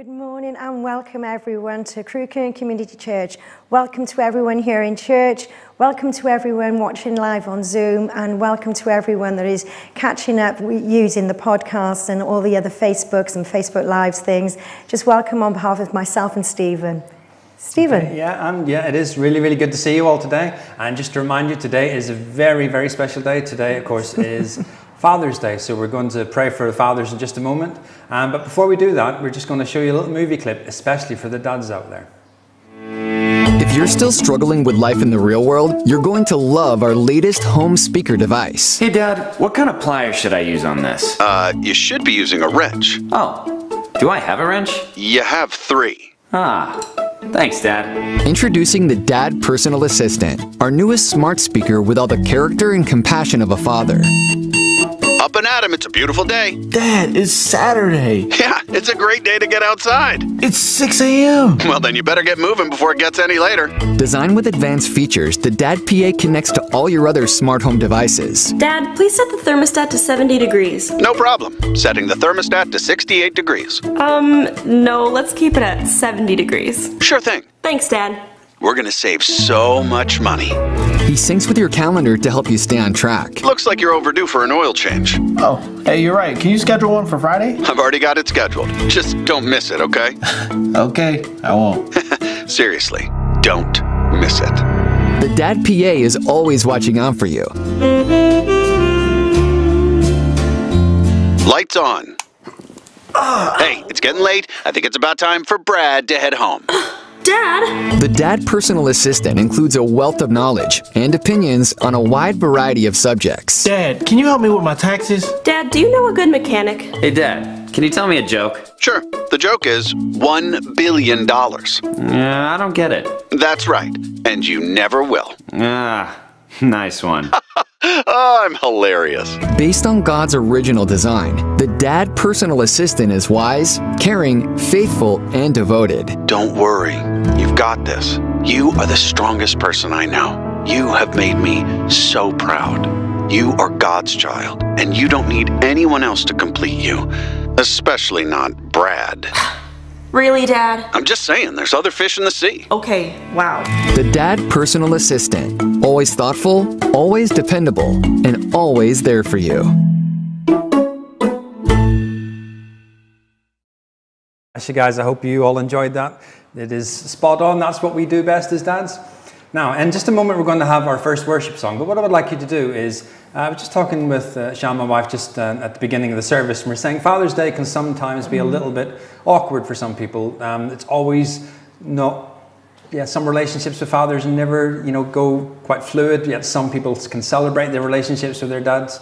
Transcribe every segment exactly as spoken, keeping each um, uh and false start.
Good morning and welcome everyone to Crewkerne Community Church. Welcome to everyone here in church, welcome to everyone watching live on Zoom, and welcome to everyone that is catching up using the podcasts and all the other Facebooks and Facebook Lives things. Just welcome on behalf of myself and Stephen. Stephen. Okay, yeah, and yeah, it is really, really good to see you all today. And just to remind you, today is a very, very special day. Today, of course, is Father's Day, so we're going to pray for the fathers in just a moment. Um, but before we do that, we're just going to show you a little movie clip, especially for the dads out there. If you're still struggling with life in the real world, you're going to love our latest home speaker device. Hey, Dad, what kind of pliers should I use on this? Uh, you should be using a wrench. Oh, do I have a wrench? You have three. Ah. Thanks, Dad. Introducing the Dad Personal Assistant, our newest smart speaker with all the character and compassion of a father. Up and at 'em, it's a beautiful day. Dad, it's Saturday. Yeah, it's a great day to get outside. It's six a m Well, then you better get moving before it gets any later. Designed with advanced features, the Dad P A connects to all your other smart home devices. Dad, please set the thermostat to seventy degrees. No problem. Setting the thermostat to sixty-eight degrees. Um, no, let's keep it at seventy degrees. Sure thing. Thanks, Dad. We're gonna save so much money. He syncs with your calendar to help you stay on track. Looks like you're overdue for an oil change. Oh, hey, you're right. Can you schedule one for Friday? I've already got it scheduled. Just don't miss it, okay? Okay, I won't. Seriously, don't miss it. The Dad P A is always watching out for you. Lights on. Uh, hey, it's getting late. I think it's about time for Brad to head home. Dad? The Dad Personal Assistant includes a wealth of knowledge and opinions on a wide variety of subjects. Dad, can you help me with my taxes? Dad, do you know a good mechanic? Hey, Dad, can you tell me a joke? Sure. The joke is one billion dollars. Yeah, uh, I don't get it. That's right. And you never will. Ah, nice one. Oh, I'm hilarious. Based on God's original design, the Dad Personal Assistant is wise, caring, faithful, and devoted. Don't worry. You've got this. You are the strongest person I know. You have made me so proud. You are God's child, and you don't need anyone else to complete you, especially not Brad. Really, Dad? I'm just saying, there's other fish in the sea. Okay, wow. The Dad Personal Assistant. Always thoughtful, always dependable, and always there for you. Actually, guys, I hope you all enjoyed that. It is spot on. That's what we do best as dads. Now, in just a moment, we're going to have our first worship song. But what I would like you to do is, uh, I was just talking with uh, Shan, my wife, just uh, at the beginning of the service, and we're saying Father's Day can sometimes be a little bit awkward for some people. Um, it's always not, yeah, some relationships with fathers never, you know, go quite fluid, yet some people can celebrate their relationships with their dads.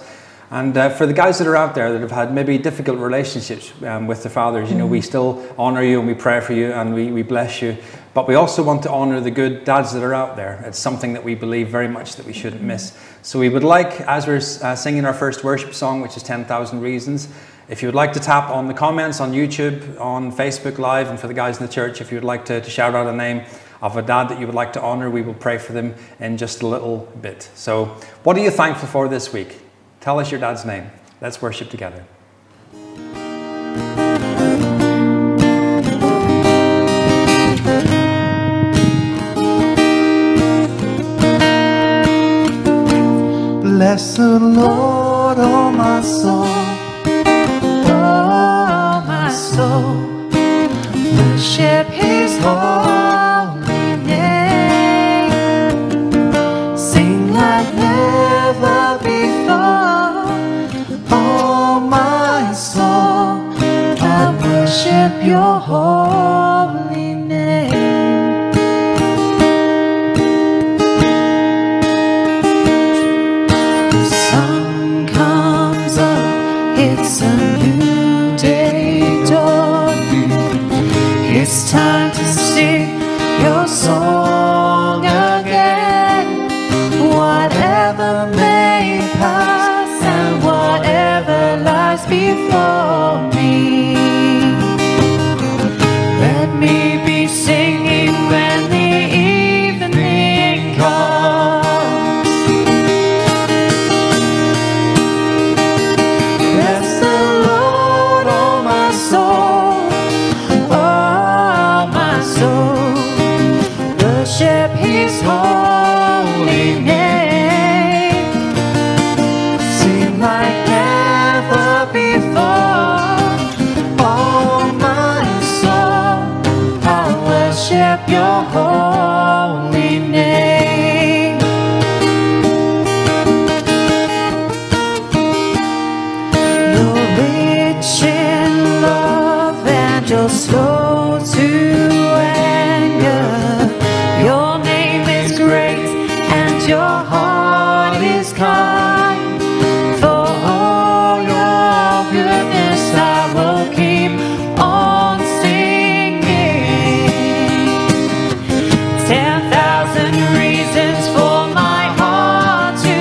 And uh, for the guys that are out there that have had maybe difficult relationships um, with their fathers, you know, we still honour you and we pray for you and we, we bless you. But we also want to honour the good dads that are out there. It's something that we believe very much that we shouldn't miss. So we would like, as we're uh, singing our first worship song, which is ten thousand reasons, if you would like to tap on the comments on YouTube, on Facebook Live, and for the guys in the church, if you would like to, to shout out a name of a dad that you would like to honour, we will pray for them in just a little bit. So what are you thankful for this week? Tell us your dad's name. Let's worship together. Bless the Lord, oh my soul, oh my soul, worship his holy name, sing like never before. Worship your holy name. The sun comes up, it's a new day dawn. It's time to sing your song again. Whatever may pass and whatever lies before me, me be singing when the evening comes. Bless the Lord, oh my soul, oh slow to anger. Your name is great and your heart is kind. For all your goodness I will keep on singing. Ten thousand reasons for my heart to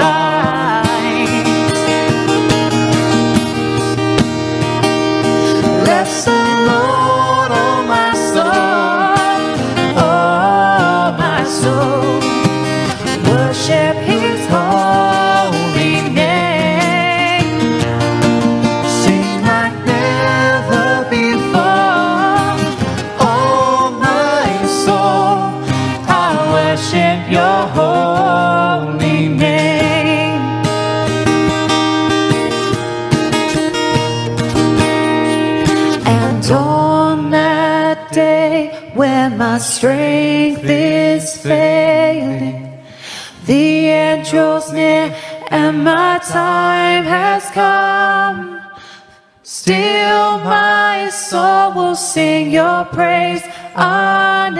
find. Bless the Lord, oh my soul, oh my soul. Worship His holy name. Sing like never before, oh my soul. I worship Your holy name. And on that day when my strength is failing, the end draws near and my time has come. Still my soul will sing your praise unending.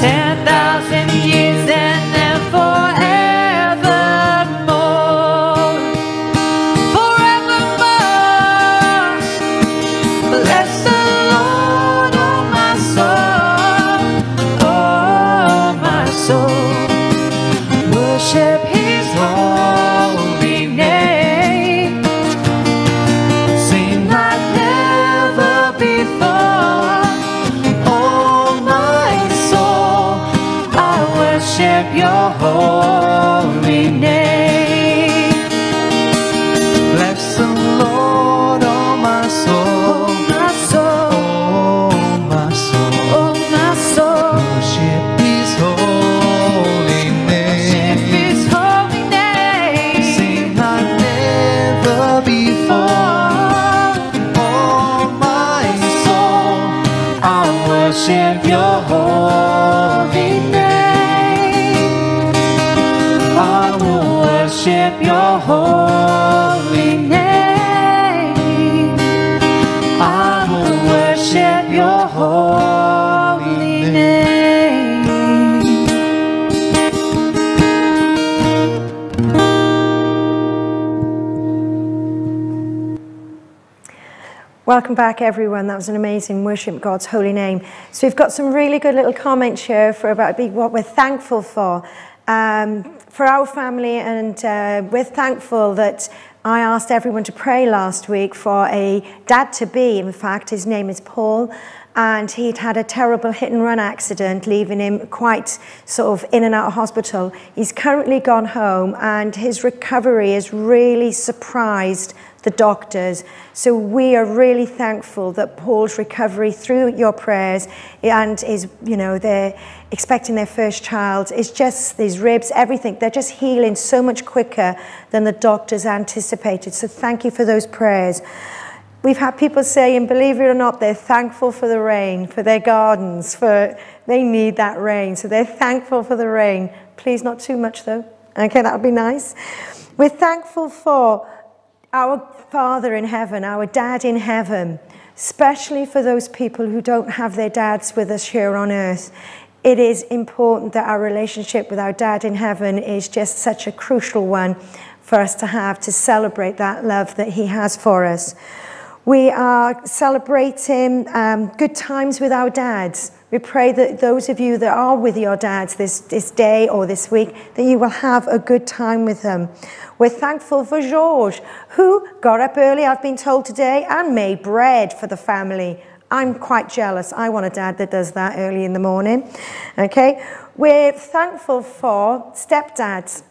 Ten thousand years and then forevermore, forevermore. Bless the Lord, oh my soul, oh my soul. Worship His holy name. Sing like never before, oh my soul. I worship Your holy name. Bless the Lord, oh my soul, Oh my soul, oh my soul. oh my soul. Worship His holy name. Worship His holy name. Sing like never before, oh my soul. I worship Your holy name. I will worship Your holy name. I will worship Your holy name. Welcome back, everyone. That was an amazing worship God's holy name. So we've got some really good little comments here for about be- what we're thankful for. Um, for our family, and uh, we're thankful that I asked everyone to pray last week for a dad-to-be. In fact, his name is Paul, and he'd had a terrible hit-and-run accident, leaving him quite sort of in and out of hospital. He's currently gone home, and his recovery has really surprised the doctors. So we are really thankful that Paul's recovery, through your prayers, and is, you know, they're expecting their first child, is just these ribs, everything, they're just healing so much quicker than the doctors anticipated. So thank you for those prayers. We've had people saying, believe it or not, they're thankful for the rain, for their gardens, for they need that rain. So they're thankful for the rain. Please, not too much though. Okay, that would be nice. We're thankful for our Father in heaven, our Dad in heaven, especially for those people who don't have their dads with us here on earth. It is important that our relationship with our Dad in heaven is just such a crucial one for us to have, to celebrate that love that He has for us. We are celebrating um, good times with our dads. We pray that those of you that are with your dads this, this day or this week, that you will have a good time with them. We're thankful for George, who got up early, I've been told today, and made bread for the family. I'm quite jealous. I want a dad that does that early in the morning. Okay. We're thankful for stepdads.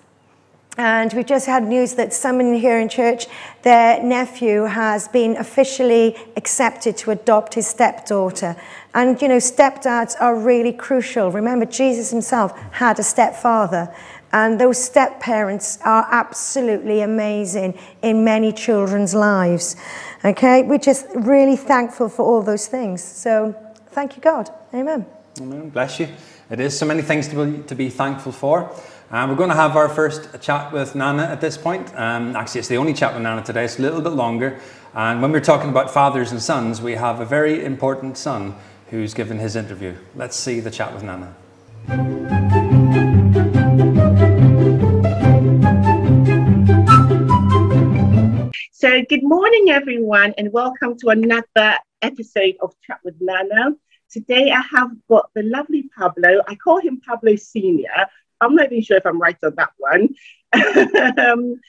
And we've just had news that someone here in church, their nephew has been officially accepted to adopt his stepdaughter. And, you know, stepdads are really crucial. Remember, Jesus himself had a stepfather. And those step-parents are absolutely amazing in many children's lives. Okay, we're just really thankful for all those things. So thank you, God. Amen. Amen. Bless you. It is so many things to be, to be thankful for. Um, we're going to have our first chat with Nana at this point. Um, actually, it's the only chat with Nana today. It's a little bit longer. And when we're talking about fathers and sons, we have a very important son who's given his interview. Let's see the chat with Nana. So good morning, everyone, and welcome to another episode of Chat with Nana. Today, I have got the lovely Pablo. I call him Pablo Senior. I'm not even sure if I'm right on that one. um,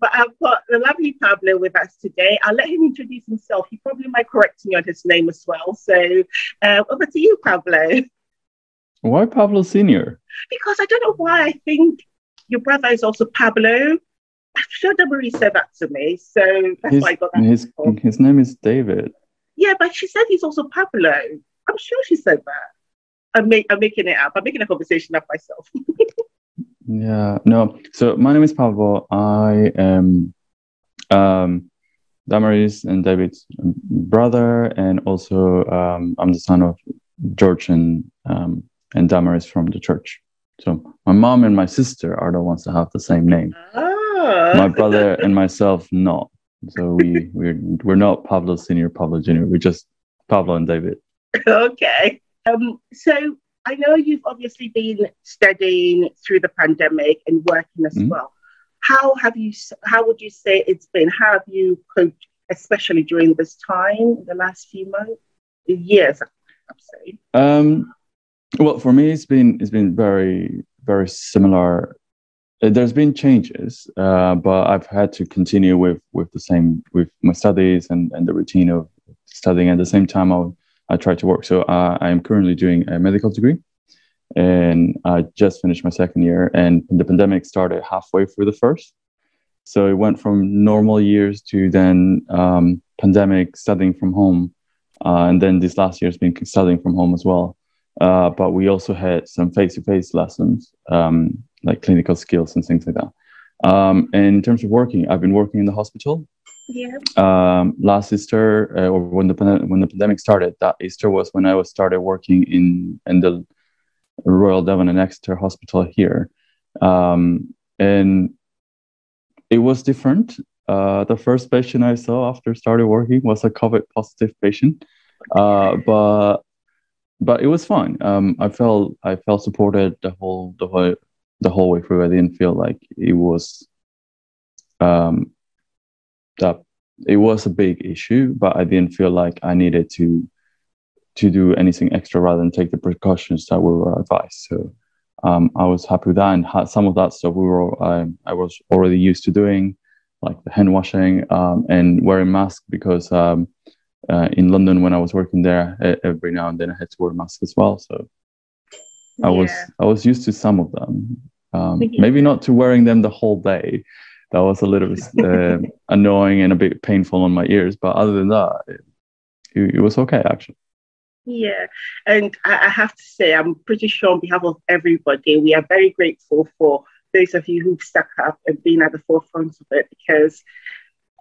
but I've got the lovely Pablo with us today. I'll let him introduce himself. He probably might correct me on his name as well. So uh, over to you, Pablo. Why Pablo Senior? Because I don't know why I think your brother is also Pablo. I'm sure Deborah said that to me. So that's his, why I got that. His, his name is David. Yeah, but she said he's also Pablo. I'm sure she said that. I'm, make, I'm making it up. I'm making a conversation up myself. Yeah, no. So my name is Pablo. I am um, Damaris and David's brother, and also um, I'm the son of George and um, and Damaris from the church. So my mom and my sister are the ones that have the same name. Ah. My brother and myself, not. So we we're we're not Pablo Senior, Pablo Junior. We're just Pablo and David. Okay. Um, so I know you've obviously been studying through the pandemic and working as mm-hmm. well. How have you, how would you say it's been? How have you coped, especially during this time, the last few months, years, I'm saying? Um, well, for me, it's been, it's been very, very similar. There's been changes, uh, but I've had to continue with, with the same, with my studies and, and the routine of studying. At the same time, I'll I try to work. So uh, I am currently doing a medical degree, and I just finished my second year, and the pandemic started halfway through the first. So it went from normal years to then um, pandemic, studying from home. Uh, and then this last year has been studying from home as well. Uh, but we also had some face-to-face lessons, um, like clinical skills and things like that. Um, and in terms of working, I've been working in the hospital. Yeah. Um, last Easter, uh, or when the pan- when the pandemic started, that Easter was when I was started working in in the Royal Devon and Exeter Hospital here, um, and it was different. Uh, the first patient I saw after started working was a COVID positive patient, uh, but but it was fine. Um, I felt I felt supported the whole the whole the whole way through. I didn't feel like it was. Um, That it was a big issue, but I didn't feel like I needed to to do anything extra rather than take the precautions that we were advised. So um, I was happy with that, and had some of that stuff we were I, I was already used to doing, like the hand washing um, and wearing masks, because um, uh, in London when I was working there, every now and then I had to wear a mask as well. So I yeah. was I was used to some of them, um, yeah. maybe not to wearing them the whole day. That was a little bit uh, annoying and a bit painful on my ears. But other than that, it, it was okay, actually. Yeah. And I, I have to say, I'm pretty sure on behalf of everybody, we are very grateful for those of you who've stuck up and been at the forefront of it, because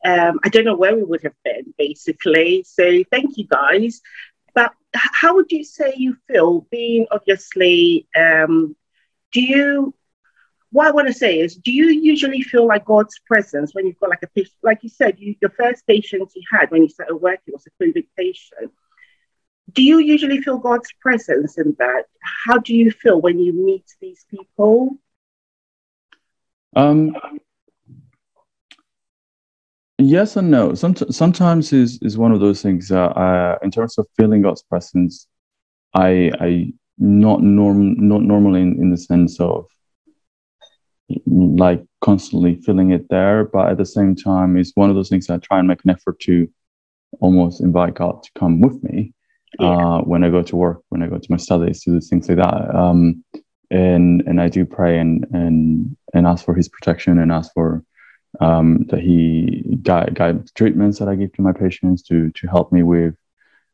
um, I don't know where we would have been, basically. So thank you, guys. But how would you say you feel being, obviously, um, do you... What I want to say is, do you usually feel like God's presence when you've got like a patient? Like you said, you, your first patient you had when you started working was a COVID patient. Do you usually feel God's presence in that? How do you feel when you meet these people? Um, yes and no. Somet- sometimes is is one of those things. Uh, uh, in terms of feeling God's presence, I I not norm not normally in, in the sense of like constantly feeling it there, but at the same time it's one of those things I try and make an effort to almost invite God to come with me yeah. uh when I go to work, when I go to my studies, to do things like that, um and and I do pray and and and ask for his protection, and ask for um that he guide guide treatments that I give to my patients to to help me with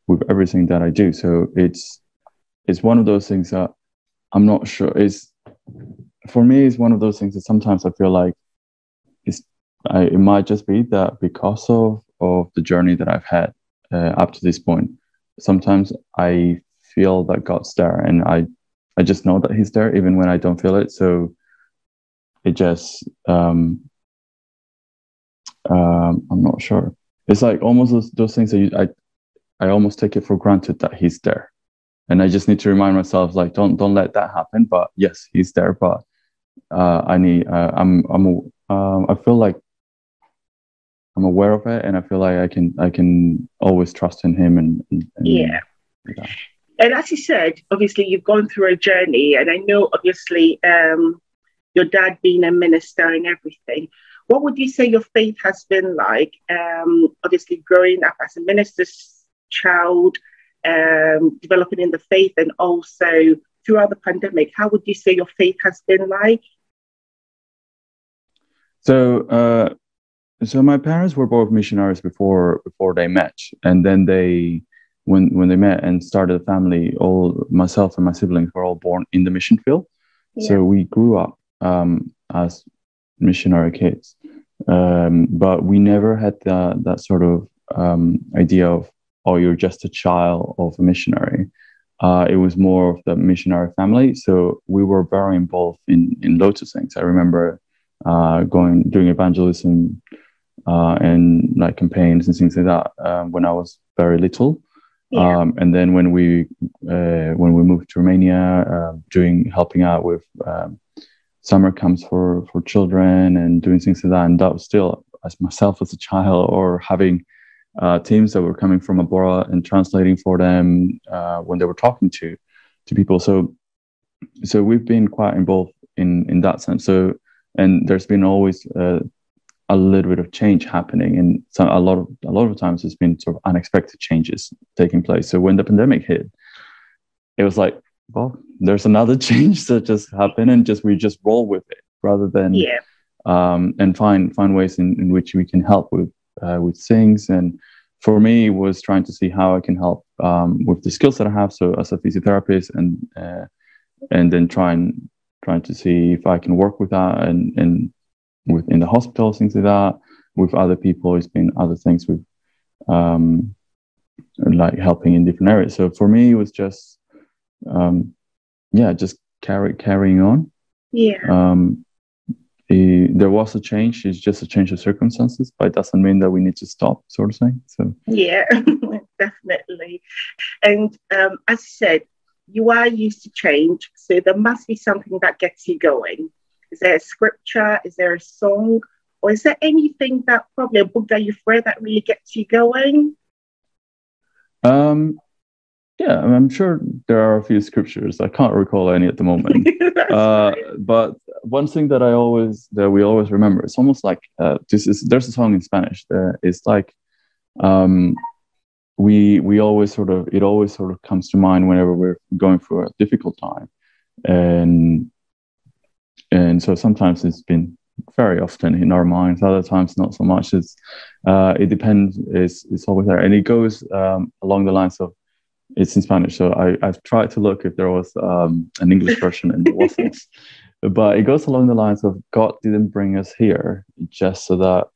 with everything that I do. So it's it's one of those things that I'm not sure is for me, it's one of those things that sometimes I feel like it's, I, it might just be that because of, of the journey that I've had uh, up to this point, sometimes I feel that God's there, and I, I just know that he's there even when I don't feel it. So it just um, um, I'm not sure. It's like almost those, those things that you, I I almost take it for granted that he's there, and I just need to remind myself, like, don't don't let that happen. But yes, he's there. But uh, I need uh, I'm I'm um, I feel like I'm aware of it, and I feel like I can I can always trust in him. And, and, and yeah. yeah. And as you said, obviously you've gone through a journey, and I know obviously um, your dad being a minister and everything. What would you say your faith has been like? Um, obviously growing up as a minister's child, um, developing in the faith, and also throughout the pandemic, how would you say your faith has been like? So, uh, so my parents were both missionaries before before they met, and then they. When when they met and started a family, all myself and my siblings were all born in the mission field. Yeah. So we grew up um, as missionary kids, um, but we never had the, that sort of um, idea of, oh, you're just a child of a missionary. Uh, it was more of the missionary family. So we were very involved in, in loads of things. I remember uh, going doing evangelism uh, and like campaigns and things like that uh, when I was very little. Yeah. Um, and then when we uh, when we moved to Romania, uh, doing helping out with um, summer camps for, for children and doing things like that, and that was still as myself as a child, or having uh, teams that were coming from abroad and translating for them uh, when they were talking to to people. So so we've been quite involved in, in that sense. So and there's been always uh, a little bit of change happening, and so a lot of a lot of times it's been sort of unexpected changes taking place. So when the pandemic hit, it was like, well, there's another change that just happened, and just we just roll with it rather than yeah. um, and find find ways in, in which we can help with uh, with things. And for me, it was trying to see how I can help um, with the skills that I have. So as a physiotherapist, and uh, and then trying trying to see if I can work with that and and. Within the hospital, things like that. With other people, it's been other things with, um, like helping in different areas. So for me, it was just, um, yeah, just carry carrying on. Yeah. Um, the, there was a change. It's just a change of circumstances, but it doesn't mean that we need to stop, sort of thing. So. Yeah, definitely. And um, as I said, you are used to change, so there must be something that gets you going. Is there a scripture? Is there a song? Or is there anything that probably a book that you've read that really gets you going? Um, yeah, I'm sure there are a few scriptures. I can't recall any at the moment. uh, but one thing that I always that we always remember, it's almost like uh, this is there's a song in Spanish. That it's like um, we we always sort of it always sort of comes to mind whenever we're going through a difficult time, and. And so sometimes it's been very often in our minds. Other times, not so much. It's uh, it depends. It's it's always there, and it goes um, along the lines of it's in Spanish. So I I've tried to look if there was um, an English version, and there wasn't. But it goes along the lines of God didn't bring us here just so that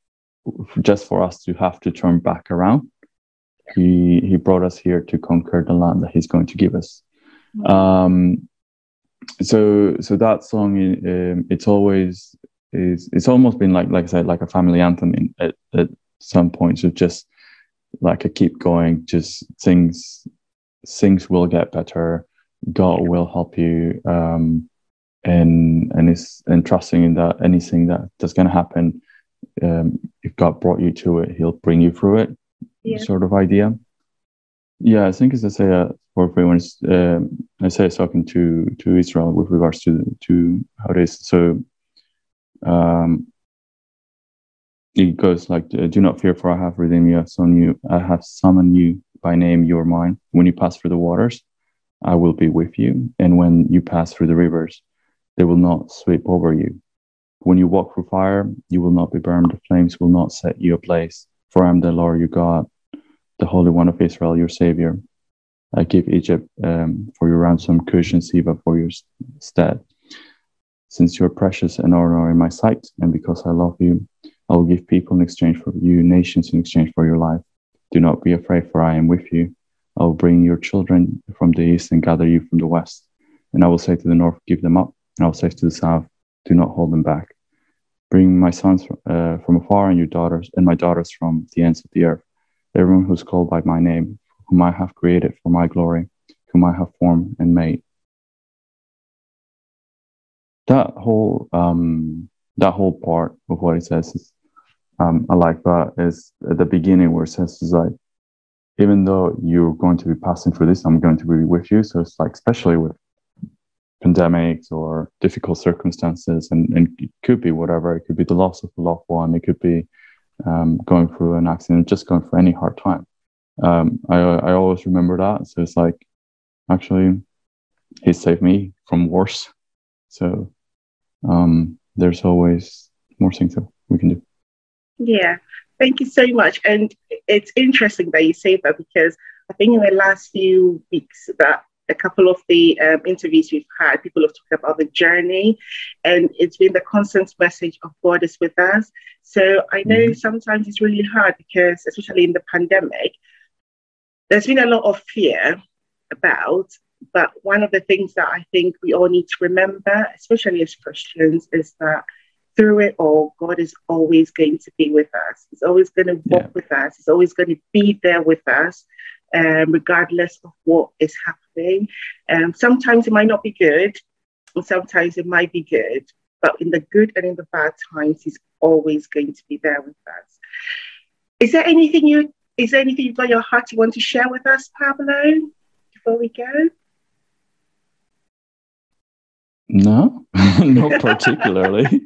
just for us to have to turn back around. He he brought us here to conquer the land that He's going to give us. Um, So, so that song, um, it's always is. It's almost been like, like I said, like a family anthem. In, at at some points, of just like a keep going. Just things, things will get better. God will help you, um, and and it's and trusting in that anything that that's going to happen. Um, if God brought you to it, He'll bring you through it. Yeah. Sort of idea. Yeah, I think it's Isaiah forty-three when it's, um, Isaiah is talking to, to Israel with regards to to how it is. So um, it goes like, do not fear, for I have redeemed you. you. I have summoned you by name, you are mine. When you pass through the waters, I will be with you. And when you pass through the rivers, they will not sweep over you. When you walk through fire, you will not be burned. The flames will not set you ablaze. For I am the Lord your God, the Holy One of Israel, your Savior. I give Egypt um, for your ransom, Cush and Seba for your stead. Since you are precious and honor in my sight, and because I love you, I will give people in exchange for you, nations in exchange for your life. Do not be afraid, for I am with you. I will bring your children from the east and gather you from the west. And I will say to the north, give them up. And I will say to the south, do not hold them back. Bring my sons uh, from afar and your daughters and my daughters from the ends of the earth, everyone who is called by my name, whom I have created for my glory, whom I have formed and made. That whole um, that whole part of what it says is, um, I like that, is at the beginning where it says, is like, even though you're going to be passing through this, I'm going to be with you. So it's like, especially with pandemics or difficult circumstances, and, and it could be whatever. It could be the loss of a loved one. It could be um, going through an accident, just going through any hard time. Um, I, I always remember that. So it's like, actually, he saved me from worse. So um, there's always more things that we can do. Yeah, thank you so much. And it's interesting that you say that, because I think in the last few weeks that a couple of the um, interviews we've had, people have talked about the journey, and it's been the constant message of God is with us. So I know mm-hmm. sometimes it's really hard, because especially in the pandemic, there's been a lot of fear about, but one of the things that I think we all need to remember, especially as Christians, is that through it all, God is always going to be with us. He's always going to walk yeah. with us. He's always going to be there with us, um, regardless of what is happening. Um, sometimes it might not be good, and sometimes it might be good, but in the good and in the bad times, He's always going to be there with us. Is there anything you is there anything you've got in your heart you want to share with us, Pablo, before we go? No, not particularly.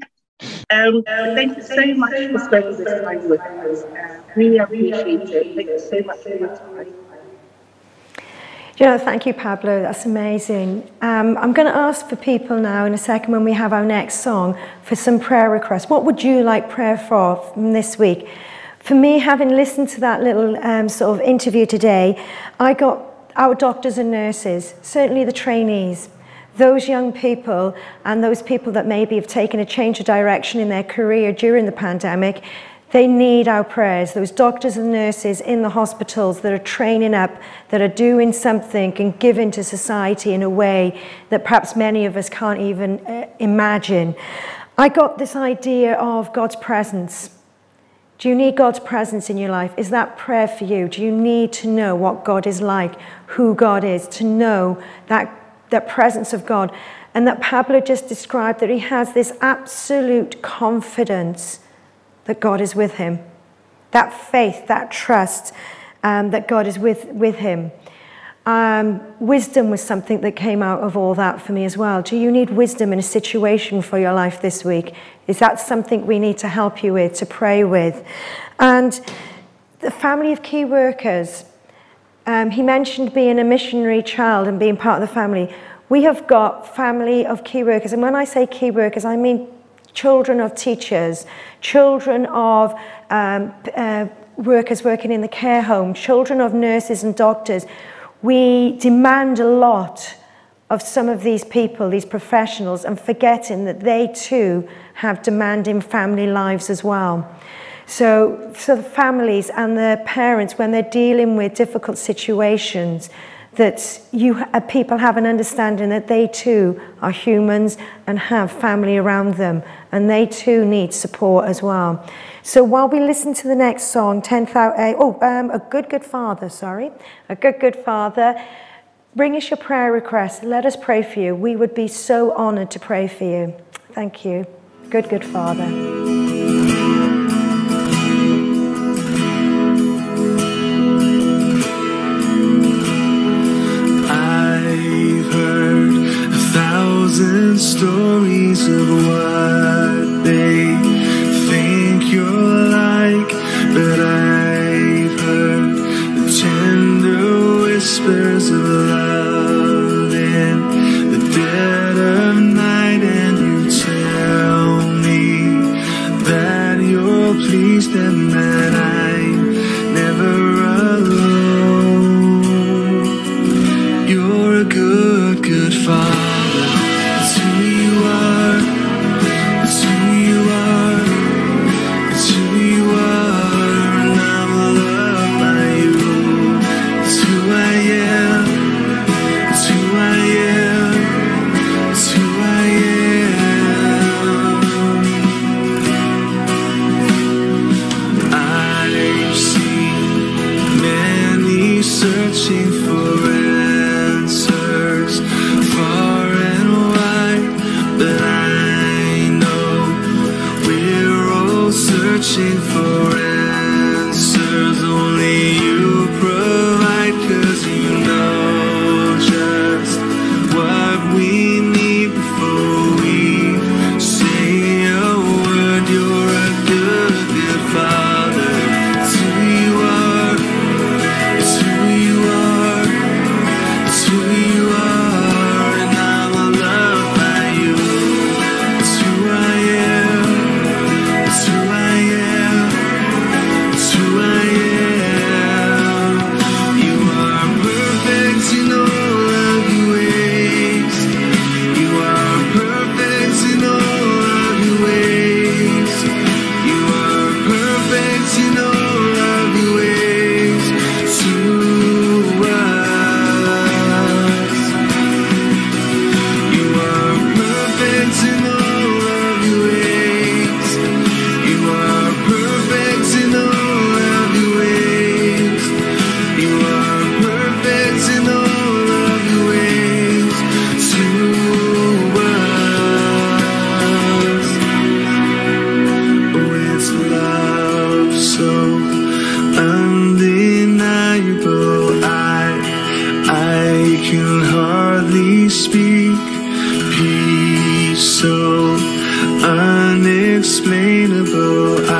Um, thank you so much for spending this time with us. Um, really appreciate it. Thank you so much for your time. Yeah, thank you, Pablo. That's amazing. Um, I'm going to ask for people now in a second, when we have our next song, for some prayer requests. What would you like prayer for from this week? For me, having listened to that little um, sort of interview today, I got our doctors and nurses, certainly the trainees, those young people and those people that maybe have taken a change of direction in their career during the pandemic, they need our prayers. Those doctors and nurses in the hospitals that are training up, that are doing something and giving to society in a way that perhaps many of us can't even uh, imagine. I got this idea of God's presence. Do you need God's presence in your life? Is that prayer for you? Do you need to know what God is like, who God is, to know that that presence of God? And that Pablo just described, that he has this absolute confidence that God is with him, that faith, that trust um, that God is with, with him. Um, wisdom was something that came out of all that for me as well. Do you need wisdom in a situation for your life this week? Is that something we need to help you with, to pray with? And the family of key workers. Um, he mentioned being a missionary child and being part of the family. We have got family of key workers. And when I say key workers, I mean children of teachers, children of um, uh, workers working in the care home, children of nurses and doctors. We demand a lot of some of these people, these professionals, and forgetting that they too have demanding family lives as well. So, so the families and the parents, when they're dealing with difficult situations, that you uh, people have an understanding that they too are humans and have family around them, and they too need support as well. So while we listen to the next song, ten thousand, oh, um, a good, good father, sorry, a good, good father, bring us your prayer request. Let us pray for you. We would be so honoured to pray for you. Thank you. Good, good father. And stories of what they think you're like, but I've heard the tender whispers of love in the dead of night, and you tell me that you're pleased and that I'm never alone. You're a good, good father. searching for answers, only you provide, 'cause you know just what we need before we say a word. You're a good, good Father. It's who you are, it's who you are, it's who you are, and I'm loved by you. It's who I am, it's who I am, it's who I am. You are perfect in all of your ways. You are perfect in all of your ways. You are perfect in all of your ways to us. You are perfect in all of your ways. You are perfect in all of your ways. You are perfect in all of your ways to us. Oh, it's love so undeniable. I, I can hardly speak. Peace so unexplainable. I,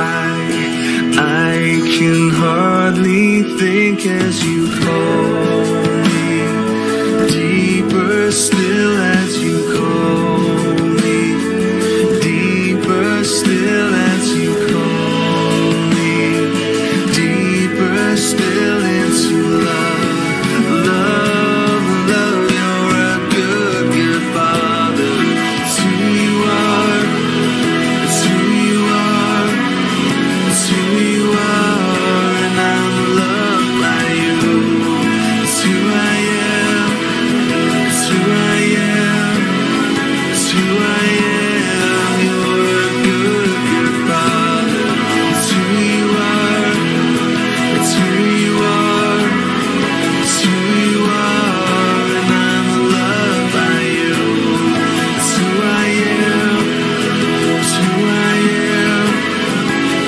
I can hardly think as you call me. Deeper still as you call me. Deeper still as you call me. Deeper still into love, love, love. You're a good, good Father. It's who you are, it's who you are, it's who you are, and I'm loved by you. It's who I am, it's who I am, it's who I am. You're a good, good Father. It's who you are, it's who you are, it's who you are, and I'm loved by you. It's who I am,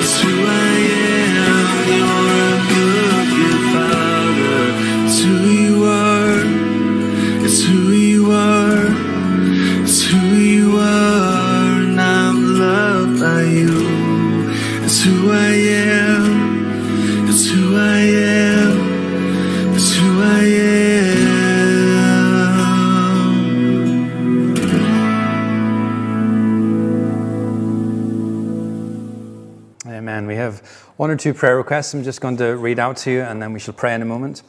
it's who I am, it's who I am. You're a good, good Father. It's who you are, it's who you are, it's who you are, and I'm loved by you. It's who I am, it's who I am, it's who I am. Amen. We have one or two prayer requests I'm just going to read out to you, and then we shall pray in a moment.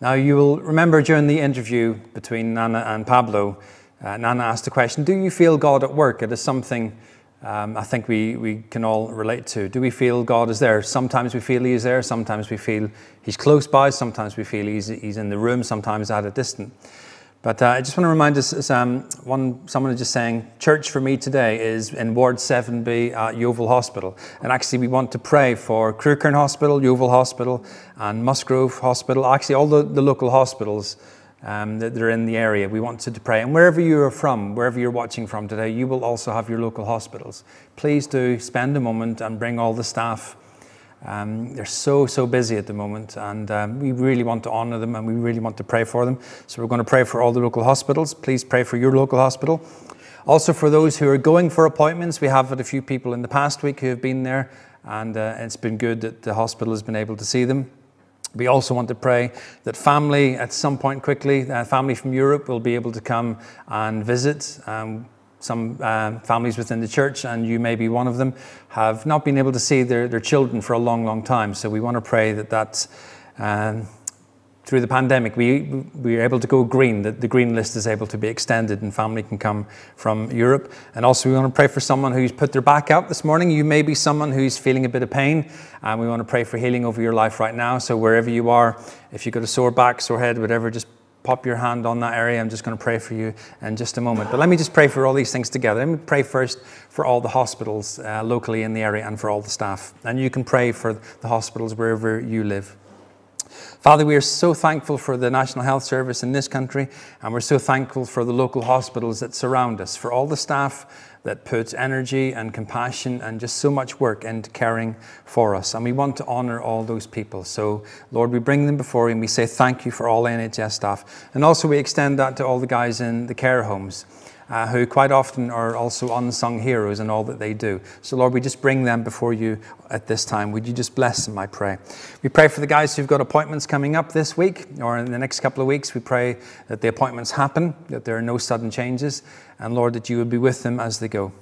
Now, you will remember during the interview between Nana and Pablo, uh, Nana asked the question, do you feel God at work? It is something um, I think we, we can all relate to. Do we feel God is there? Sometimes we feel he is there. Sometimes we feel he's close by. Sometimes we feel he's, he's in the room. Sometimes at a distance. But uh, I just want to remind us, as, um, one, someone is just saying, church for me today is in Ward seven B at Yeovil Hospital. And actually we want to pray for Crewkerne Hospital, Yeovil Hospital and Musgrove Hospital, actually all the, the local hospitals um, that, that are in the area. We wanted to pray. And wherever you are from, wherever you're watching from today, you will also have your local hospitals. Please do spend a moment and bring all the staff. Um, they're so, so busy at the moment, and um, we really want to honour them and we really want to pray for them. So we're going to pray for all the local hospitals. Please pray for your local hospital. Also for those who are going for appointments, we have had a few people in the past week who have been there, and uh, it's been good that the hospital has been able to see them. We also want to pray that family at some point quickly, uh, family from Europe will be able to come and visit. Um, Some uh, families within the church, and you may be one of them, have not been able to see their, their children for a long, long time. So we want to pray that that's, um, through the pandemic, we, we are able to go green, that the green list is able to be extended and family can come from Europe. And also we want to pray for someone who's put their back out this morning. You may be someone who's feeling a bit of pain, and we want to pray for healing over your life right now. So wherever you are, if you've got a sore back, sore head, whatever, just pop your hand on that area. I'm just going to pray for you in just a moment. But let me just pray for all these things together. Let me pray first for all the hospitals uh, locally in the area and for all the staff. And you can pray for the hospitals wherever you live. Father, we are so thankful for the National Health Service in this country, and we're so thankful for the local hospitals that surround us, for all the staff that puts energy and compassion and just so much work into caring for us. And we want to honor all those people. So, Lord, we bring them before you and we say thank you for all N H S staff. And also we extend that to all the guys in the care homes uh, who quite often are also unsung heroes in all that they do. So, Lord, we just bring them before you at this time. Would you just bless them, I pray. We pray for the guys who've got appointments coming up this week or in the next couple of weeks. We pray that the appointments happen, that there are no sudden changes. And Lord, that you would be with them as they go.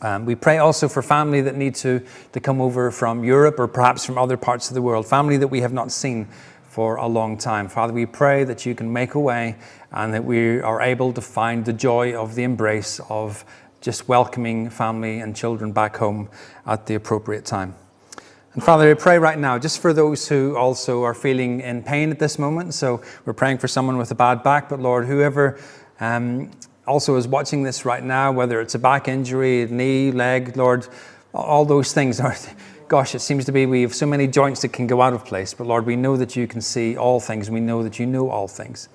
Um, we pray also for family that need to, to come over from Europe or perhaps from other parts of the world, family that we have not seen for a long time. Father, we pray that you can make a way and that we are able to find the joy of the embrace of just welcoming family and children back home at the appropriate time. And Father, we pray right now just for those who also are feeling in pain at this moment. So we're praying for someone with a bad back, but Lord, whoever... Um, also is watching this right now, whether it's a back injury, knee, leg, Lord, all those things are, gosh, it seems to be we have so many joints that can go out of place. But Lord, we know that you can see all things. We know that you know all things.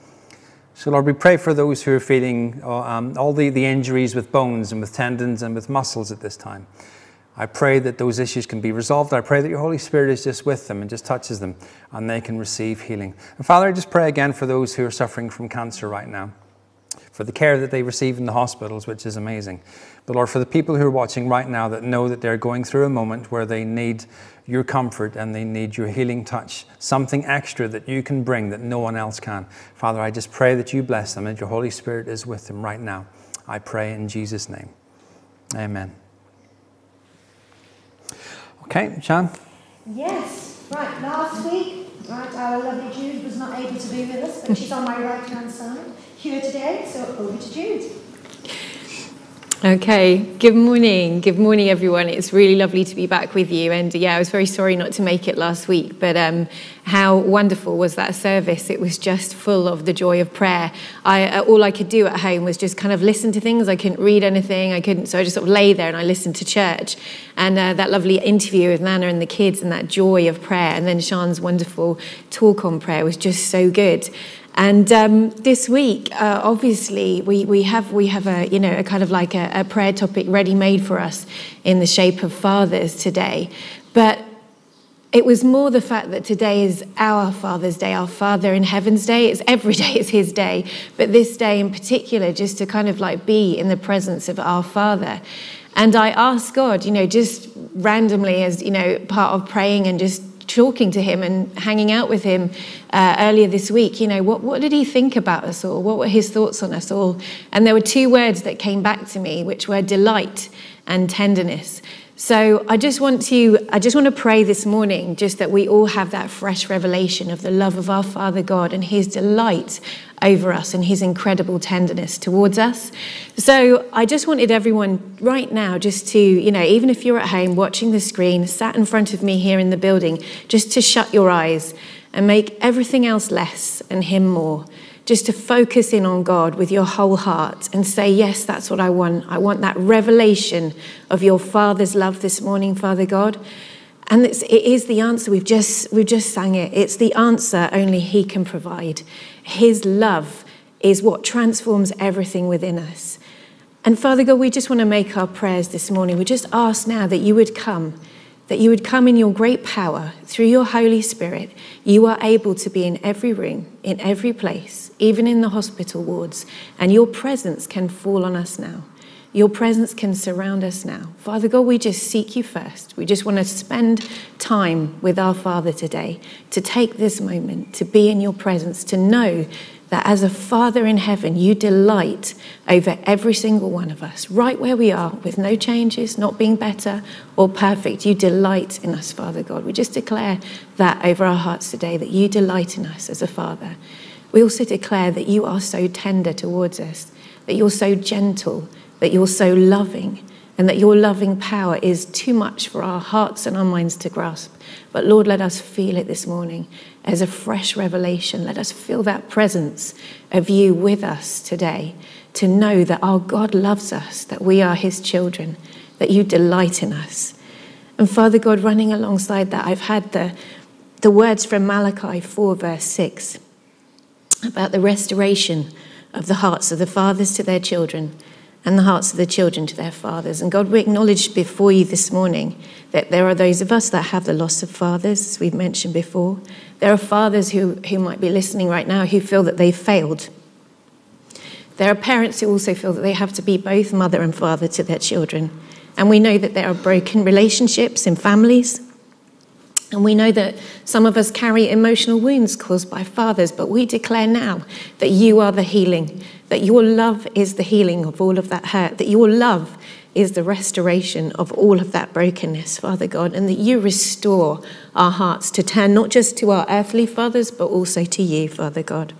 So Lord, we pray for those who are feeling um, all the, the injuries with bones and with tendons and with muscles at this time. I pray that those issues can be resolved. I pray that your Holy Spirit is just with them and just touches them and they can receive healing. And Father, I just pray again for those who are suffering from cancer right now, for the care that they receive in the hospitals, which is amazing. But Lord, for the people who are watching right now that know that they're going through a moment where they need your comfort and they need your healing touch, something extra that you can bring that no one else can. Father, I just pray that you bless them and your Holy Spirit is with them right now. I pray in Jesus' name. Amen. Okay, Sean? Yes. Right, last week, right, our lovely Jude was not able to be with us, but she's on my right-hand side here today, so over to Jude. Okay, good morning. Good morning, everyone. It's really lovely to be back with you. And yeah, I was very sorry not to make it last week, but um, how wonderful was that service? It was just full of the joy of prayer. I, all I could do at home was just kind of listen to things. I couldn't read anything. I couldn't, so I just sort of lay there and I listened to church. And uh, that lovely interview with Nana and the kids and that joy of prayer. And then Sian's wonderful talk on prayer was just so good. And um, this week, uh, obviously, we, we have we have a you know a kind of like a, a prayer topic ready made for us in the shape of fathers today, but it was more the fact that today is our Father's Day, our Father in Heaven's Day. It's every day, it's his day, but this day in particular, just to kind of like be in the presence of our Father. And I asked God, you know, just randomly as you know part of praying and just talking to him and hanging out with him uh, earlier this week, you know, what, what did he think about us all? What were his thoughts on us all? And there were two words that came back to me, which were delight and tenderness. So I just want to, I just want to pray this morning, just that we all have that fresh revelation of the love of our Father God and his delight over us and his incredible tenderness towards us. So I just wanted everyone right now just to, you know, even if you're at home watching the screen, sat in front of me here in the building, just to shut your eyes and make everything else less and him more. Just to focus in on God with your whole heart and say, yes, that's what I want. I want that revelation of your Father's love this morning, Father God. And it's, it is the answer. We've just, we've just sang it. It's the answer only he can provide. His love is what transforms everything within us. And Father God, we just want to make our prayers this morning. We just ask now that you would come, that you would come in your great power through your Holy Spirit. You are able to be in every room, in every place, even in the hospital wards, and your presence can fall on us now. Your presence can surround us now. Father God, we just seek you first. We just want to spend time with our Father today, to take this moment, to be in your presence, to know that as a Father in heaven, you delight over every single one of us, right where we are, with no changes, not being better or perfect. You delight in us, Father God. We just declare that over our hearts today, that you delight in us as a Father. We also declare that you are so tender towards us, that you're so gentle, that you're so loving, and that your loving power is too much for our hearts and our minds to grasp. But Lord, let us feel it this morning as a fresh revelation. Let us feel that presence of you with us today, to know that our God loves us, that we are his children, that you delight in us. And Father God, running alongside that, I've had the, the words from Malachi four verse six about the restoration of the hearts of the fathers to their children and the hearts of the children to their fathers. And God, we acknowledge before you this morning that there are those of us that have the loss of fathers, as we've mentioned before. There are fathers who, who might be listening right now who feel that they've failed. There are parents who also feel that they have to be both mother and father to their children. And we know that there are broken relationships in families. And we know that some of us carry emotional wounds caused by fathers, but we declare now that you are the healing, that your love is the healing of all of that hurt, that your love is the restoration of all of that brokenness, Father God, and that you restore our hearts to turn not just to our earthly fathers, but also to you, Father God.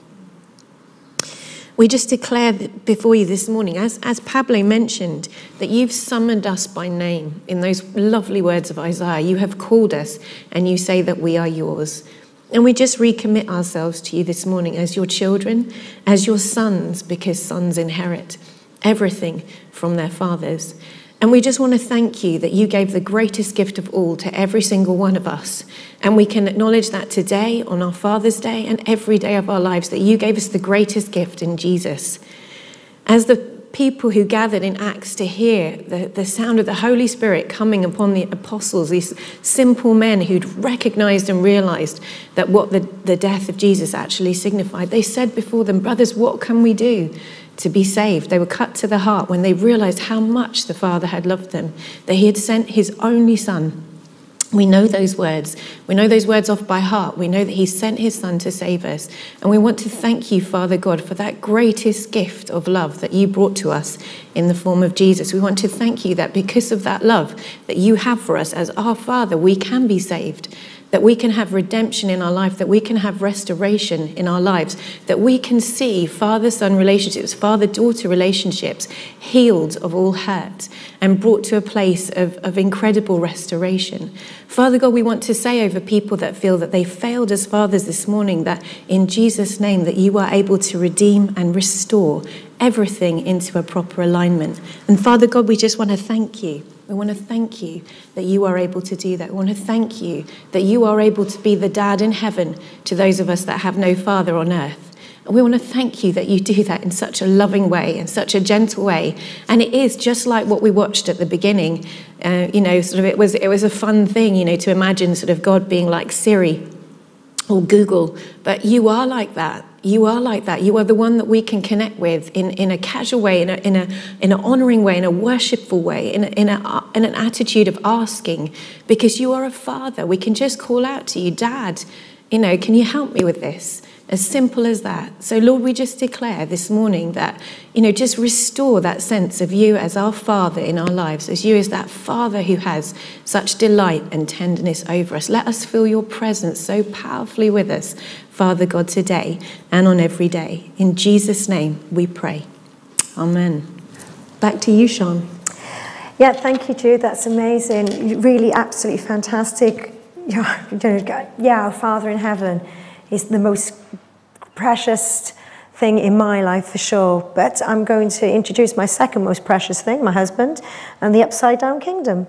We just declare before you this morning, as, as Pablo mentioned, that you've summoned us by name in those lovely words of Isaiah. You have called us and you say that we are yours. And we just recommit ourselves to you this morning as your children, as your sons, because sons inherit everything from their fathers. And we just want to thank you that you gave the greatest gift of all to every single one of us. And we can acknowledge that today on our Father's Day and every day of our lives, that you gave us the greatest gift in Jesus. As the people who gathered in Acts to hear the, the sound of the Holy Spirit coming upon the apostles, these simple men who'd recognized and realized that what the, the death of Jesus actually signified, they said before them, brothers, what can we do to be saved? They were cut to the heart when they realized how much the Father had loved them, that he had sent his only Son. We know those words. We know those words off by heart. We know that he sent his Son to save us. And we want to thank you, Father God, for that greatest gift of love that you brought to us in the form of Jesus. We want to thank you that because of that love that you have for us as our Father, we can be saved, that we can have redemption in our life, that we can have restoration in our lives, that we can see father-son relationships, father-daughter relationships healed of all hurt and brought to a place of, of incredible restoration. Father God, we want to say over people that feel that they failed as fathers this morning, that in Jesus' name, that you are able to redeem and restore everything into a proper alignment. And Father God, we just want to thank you. We want to thank you that you are able to do that. We want to thank you that you are able to be the dad in heaven to those of us that have no father on earth. And we want to thank you that you do that in such a loving way, in such a gentle way. And it is just like what we watched at the beginning. Uh, you know, sort of it was it was a fun thing, you know, to imagine sort of God being like Siri or Google. But you are like that. You are like that. You are the one that we can connect with in, in a casual way, in a in a in an honouring way, in a worshipful way, in a, in a in an attitude of asking, because you are a father. We can just call out to you, Dad. You know, can you help me with this? As simple as that. So, Lord, we just declare this morning that, you know, just restore that sense of you as our Father in our lives, as you as that Father who has such delight and tenderness over us. Let us feel your presence so powerfully with us, Father God, today and on every day. In Jesus' name we pray. Amen. Back to you, Sean. Yeah, thank you, Jude. That's amazing. Really, absolutely fantastic. Yeah, our Father in heaven is the most precious thing in my life for sure. But I'm going to introduce my second most precious thing, my husband, and the upside down kingdom.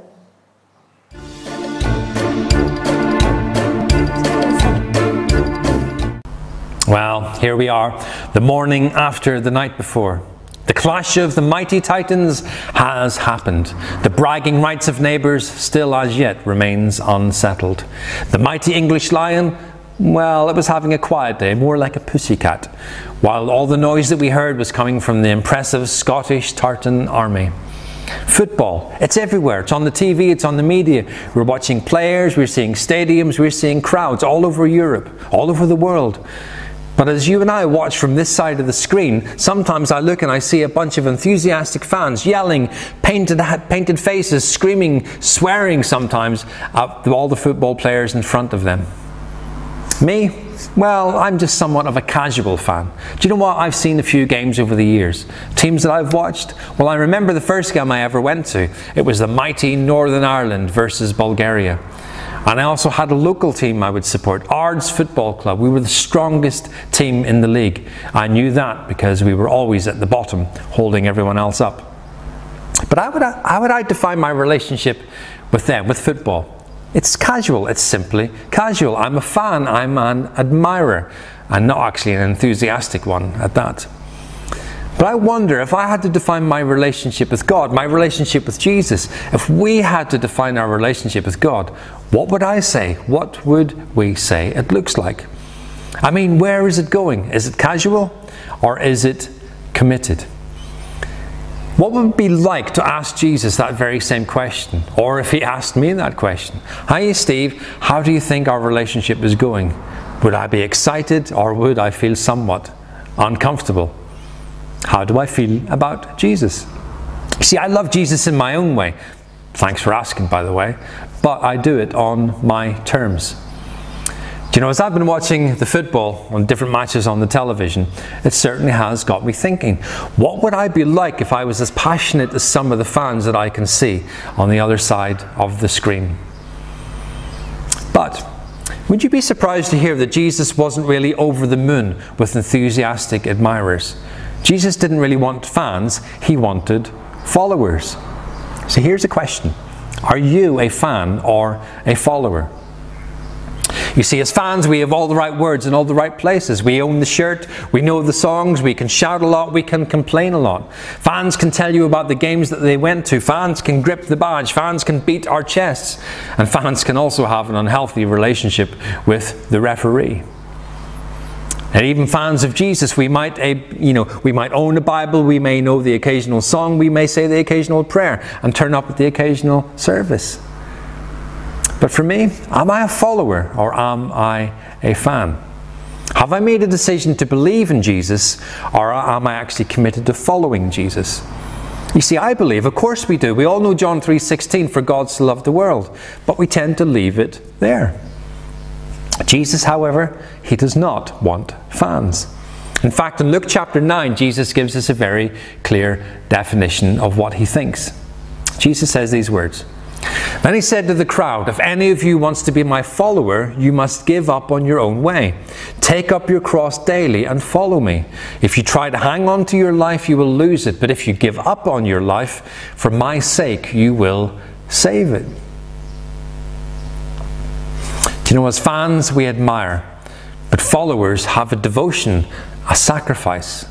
Well, here we are, the morning after the night before. The clash of the mighty titans has happened. The bragging rights of neighbours still as yet remains unsettled. The mighty English lion, well, it was having a quiet day, more like a pussycat, while all the noise that we heard was coming from the impressive Scottish tartan army. Football, it's everywhere. It's on the T V, it's on the media. We're watching players, we're seeing stadiums, we're seeing crowds all over Europe, all over the world. But as you and I watch from this side of the screen, sometimes I look and I see a bunch of enthusiastic fans yelling, painted, painted faces, screaming, swearing sometimes at all the football players in front of them. Me? Well, I'm just somewhat of a casual fan. Do you know what? I've seen a few games over the years. Teams that I've watched? Well, I remember the first game I ever went to. It was the mighty Northern Ireland versus Bulgaria. And I also had a local team I would support, Ards Football Club. We were the strongest team in the league. I knew that because we were always at the bottom, holding everyone else up. But how would I, how would I define my relationship with them, with football? It's casual, it's simply casual. I'm a fan, I'm an admirer, and not actually an enthusiastic one at that. But I wonder if I had to define my relationship with God, my relationship with Jesus, if we had to define our relationship with God, what would I say? What would we say it looks like? I mean, where is it going? Is it casual or is it committed? What would it be like to ask Jesus that very same question? Or if he asked me that question, "Hi Steve, how do you think our relationship is going?" Would I be excited or would I feel somewhat uncomfortable? How do I feel about Jesus? See, I love Jesus in my own way. Thanks for asking, by the way. But I do it on my terms. Do you know, as I've been watching the football on different matches on the television, it certainly has got me thinking, what would I be like if I was as passionate as some of the fans that I can see on the other side of the screen? But would you be surprised to hear that Jesus wasn't really over the moon with enthusiastic admirers? Jesus didn't really want fans, he wanted followers. So here's a question. Are you a fan or a follower? You see, as fans, we have all the right words in all the right places. We own the shirt, we know the songs, we can shout a lot, we can complain a lot. Fans can tell you about the games that they went to, fans can grip the badge, fans can beat our chests, and fans can also have an unhealthy relationship with the referee. And even fans of Jesus, we might, you know, we might own a Bible, we may know the occasional song, we may say the occasional prayer, and turn up at the occasional service. But for me, am I a follower or am I a fan? Have I made a decision to believe in Jesus or am I actually committed to following Jesus? You see, I believe, of course we do. We all know John three sixteen, for God so loved the world, but we tend to leave it there. Jesus, however, he does not want fans. In fact, in Luke chapter nine, Jesus gives us a very clear definition of what he thinks. Jesus says these words. Then he said to the crowd, "If any of you wants to be my follower, you must give up on your own way. Take up your cross daily and follow me. If you try to hang on to your life, you will lose it. But if you give up on your life, for my sake, you will save it." Do you know, as fans, we admire, but followers have a devotion, a sacrifice.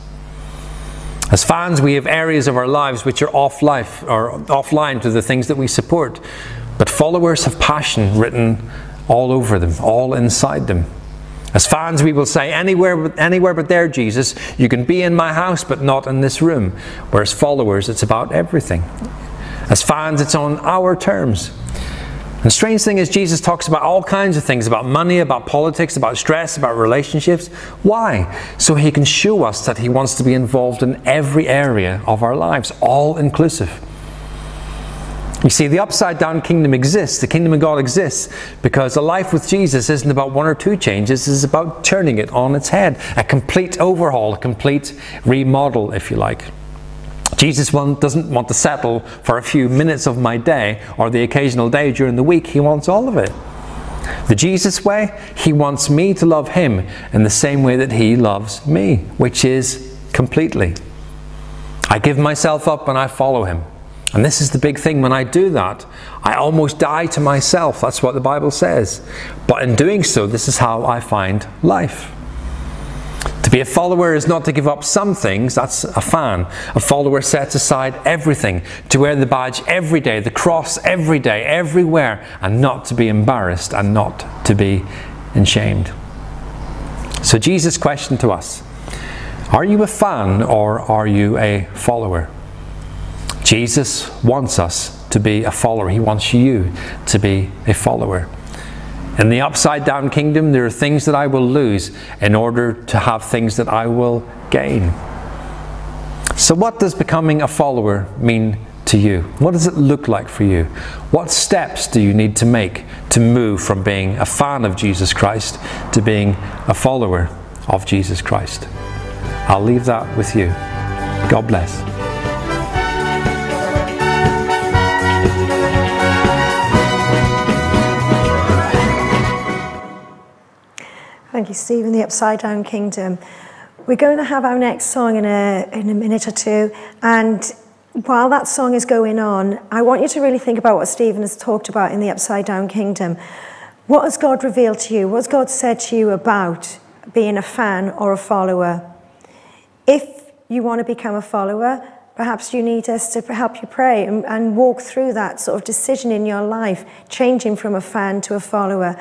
As fans, we have areas of our lives which are off life or offline to the things that we support. But followers have passion written all over them, all inside them. As fans, we will say, anywhere, anywhere but there, Jesus. You can be in my house, but not in this room. Whereas followers, it's about everything. As fans, it's on our terms. And the strange thing is, Jesus talks about all kinds of things, about money, about politics, about stress, about relationships. Why? So he can show us that he wants to be involved in every area of our lives, all inclusive. You see, the upside down kingdom exists, the kingdom of God exists, because a life with Jesus isn't about one or two changes, it's about turning it on its head. A complete overhaul, a complete remodel, if you like. Jesus doesn't want to settle for a few minutes of my day or the occasional day during the week. He wants all of it. The Jesus way, he wants me to love him in the same way that he loves me, which is completely. I give myself up and I follow him. And this is the big thing. When I do that, I almost die to myself. That's what the Bible says. But in doing so, this is how I find life. To be a follower is not to give up some things, that's a fan. A follower sets aside everything, to wear the badge every day, the cross every day, everywhere, and not to be embarrassed and not to be ashamed. So Jesus' question to us, are you a fan or are you a follower? Jesus wants us to be a follower. He wants you to be a follower. In the upside down kingdom, there are things that I will lose in order to have things that I will gain. So what does becoming a follower mean to you? What does it look like for you? What steps do you need to make to move from being a fan of Jesus Christ to being a follower of Jesus Christ? I'll leave that with you. God bless. Thank you, Steve, in the Upside Down Kingdom. We're going to have our next song in a, in a minute or two. And while that song is going on, I want you to really think about what Stephen has talked about in the Upside Down Kingdom. What has God revealed to you? What has God said to you about being a fan or a follower? If you want to become a follower, perhaps you need us to help you pray and, and walk through that sort of decision in your life, changing from a fan to a follower.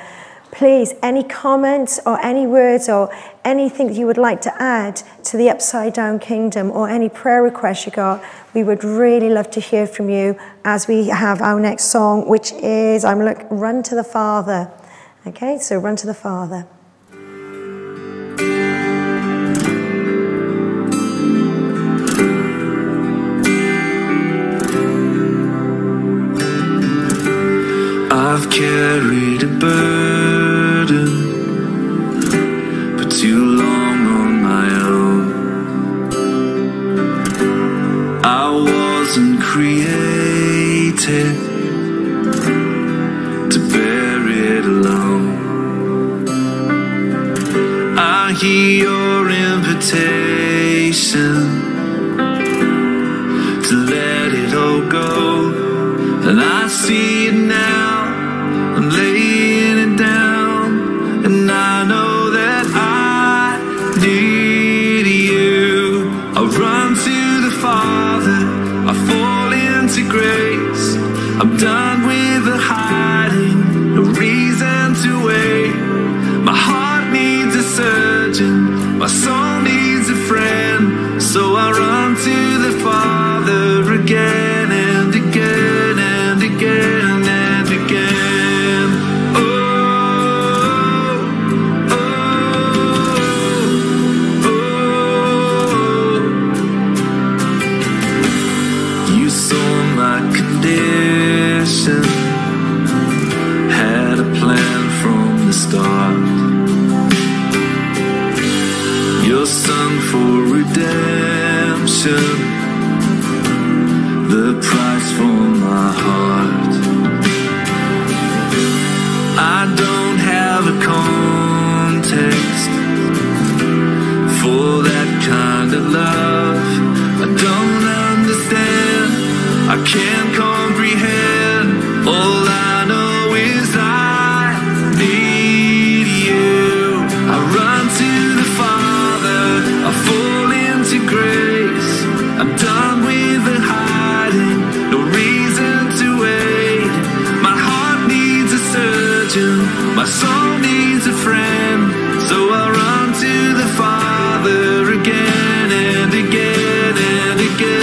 Please, any comments or any words or anything you would like to add to the Upside Down Kingdom or any prayer requests you got, we would really love to hear from you as we have our next song, which is, I'm look, Run to the Father. Okay, so Run to the Father. I've carried a burden for too long on my own. I wasn't created to bear it alone. I hear your invitation to let it all go, and I see it now. I'm laying it down, and I know that I need you. I run to the Father, I fall into grace. I'm done with the hiding, no reason to wait. My heart needs a surgeon, my soul needs a friend, so I run to the Father again and again and again. Had a plan from the start. Your son for redemption, the price for my heart. I don't have a context for that kind of love. I don't understand, I can't comprehend. All I know is I need you. I run to the Father, I fall into grace. I'm done with the hiding, no reason to wait. My heart needs a surgeon, my soul needs a friend, so I run to the Father again and again and again and again.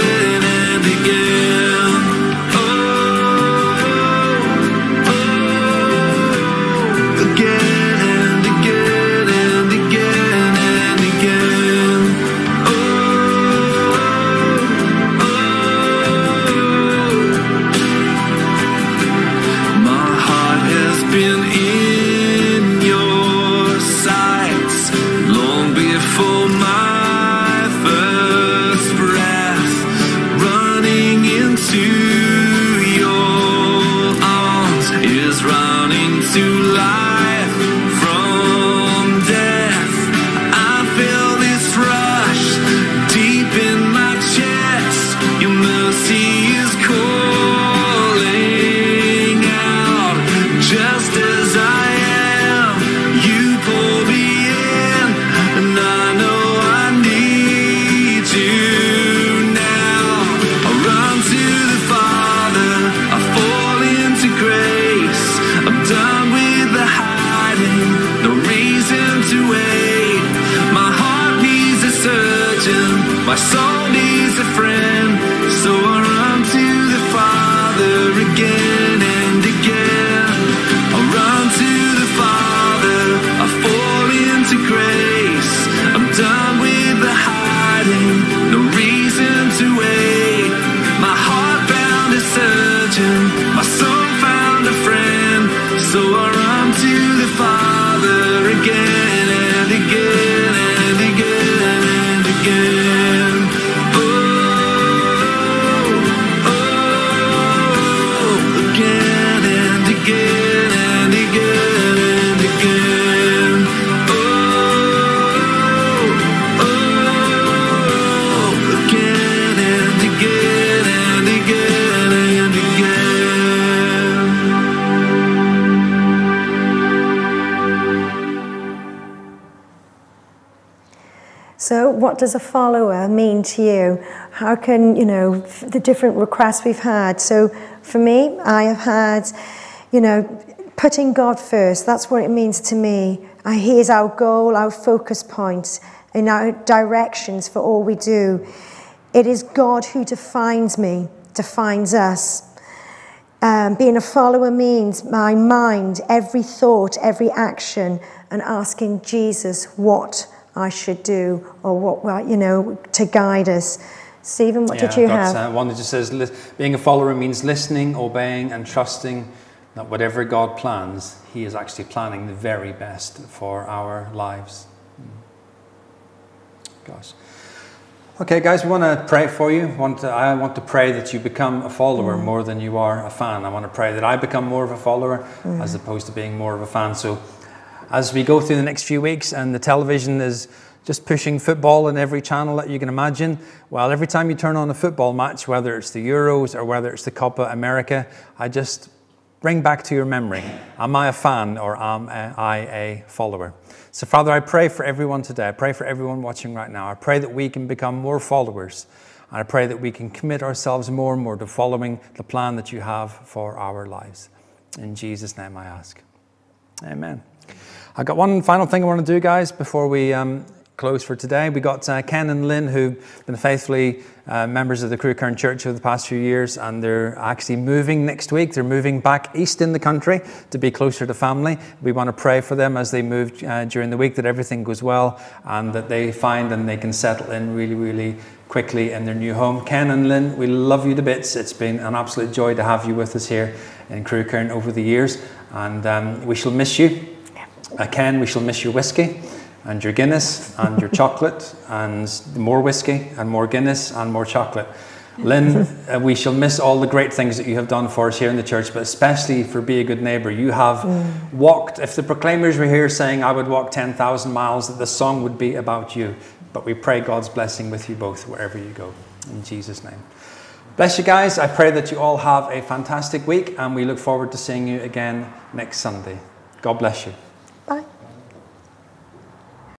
My soul needs a friend, so I run to the Father again and again. I run to the Father, I fall into grace. I'm done with the hiding, no reason to wait. My heart found a surgeon, my soul found a friend, so I run to the Father again and again and again and again. So what does a follower mean to you? How can, you know, the different requests we've had. So for me, I have had, you know, putting God first. That's what it means to me. He is our goal, our focus point, in our directions for all we do. It is God who defines me, defines us. Um, being a follower means my mind, every thought, every action, and asking Jesus what I should do, or what, you know, to guide us. Stephen, what yeah, did you have? Uh, one that just says, being a follower means listening, obeying, and trusting that whatever God plans, He is actually planning the very best for our lives. Gosh. Okay, guys, we want to pray for you. Want to, I want to pray that you become a follower mm. more than you are a fan. I want to pray that I become more of a follower mm. as opposed to being more of a fan. So as we go through the next few weeks and the television is just pushing football in every channel that you can imagine, well, every time you turn on a football match, whether it's the Euros or whether it's the Copa America, I just bring back to your memory, am I a fan or am I a follower? So, Father, I pray for everyone today. I pray for everyone watching right now. I pray that we can become more followers. And I pray that we can commit ourselves more and more to following the plan that you have for our lives. In Jesus' name I ask. Amen. I've got one final thing I want to do, guys, before we um, close for today. We've got uh, Ken and Lynn, who've been faithfully uh, members of the Crewkerne Church over the past few years, and they're actually moving next week. They're moving back east in the country to be closer to family. We want to pray for them as they move uh, during the week, that everything goes well and that they find and they can settle in really, really quickly in their new home. Ken and Lynn, we love you to bits. It's been an absolute joy to have you with us here in Crewkerne over the years, and um, we shall miss you. Uh, Ken, we shall miss your whiskey and your Guinness and your chocolate and more whiskey and more Guinness and more chocolate. Lynn, uh, we shall miss all the great things that you have done for us here in the church, but especially for Be a Good Neighbour. You have mm. walked, if the Proclaimers were here saying, I would walk ten thousand miles, that the song would be about you. But we pray God's blessing with you both wherever you go. In Jesus' name. Bless you guys. I pray that you all have a fantastic week, and we look forward to seeing you again next Sunday. God bless you.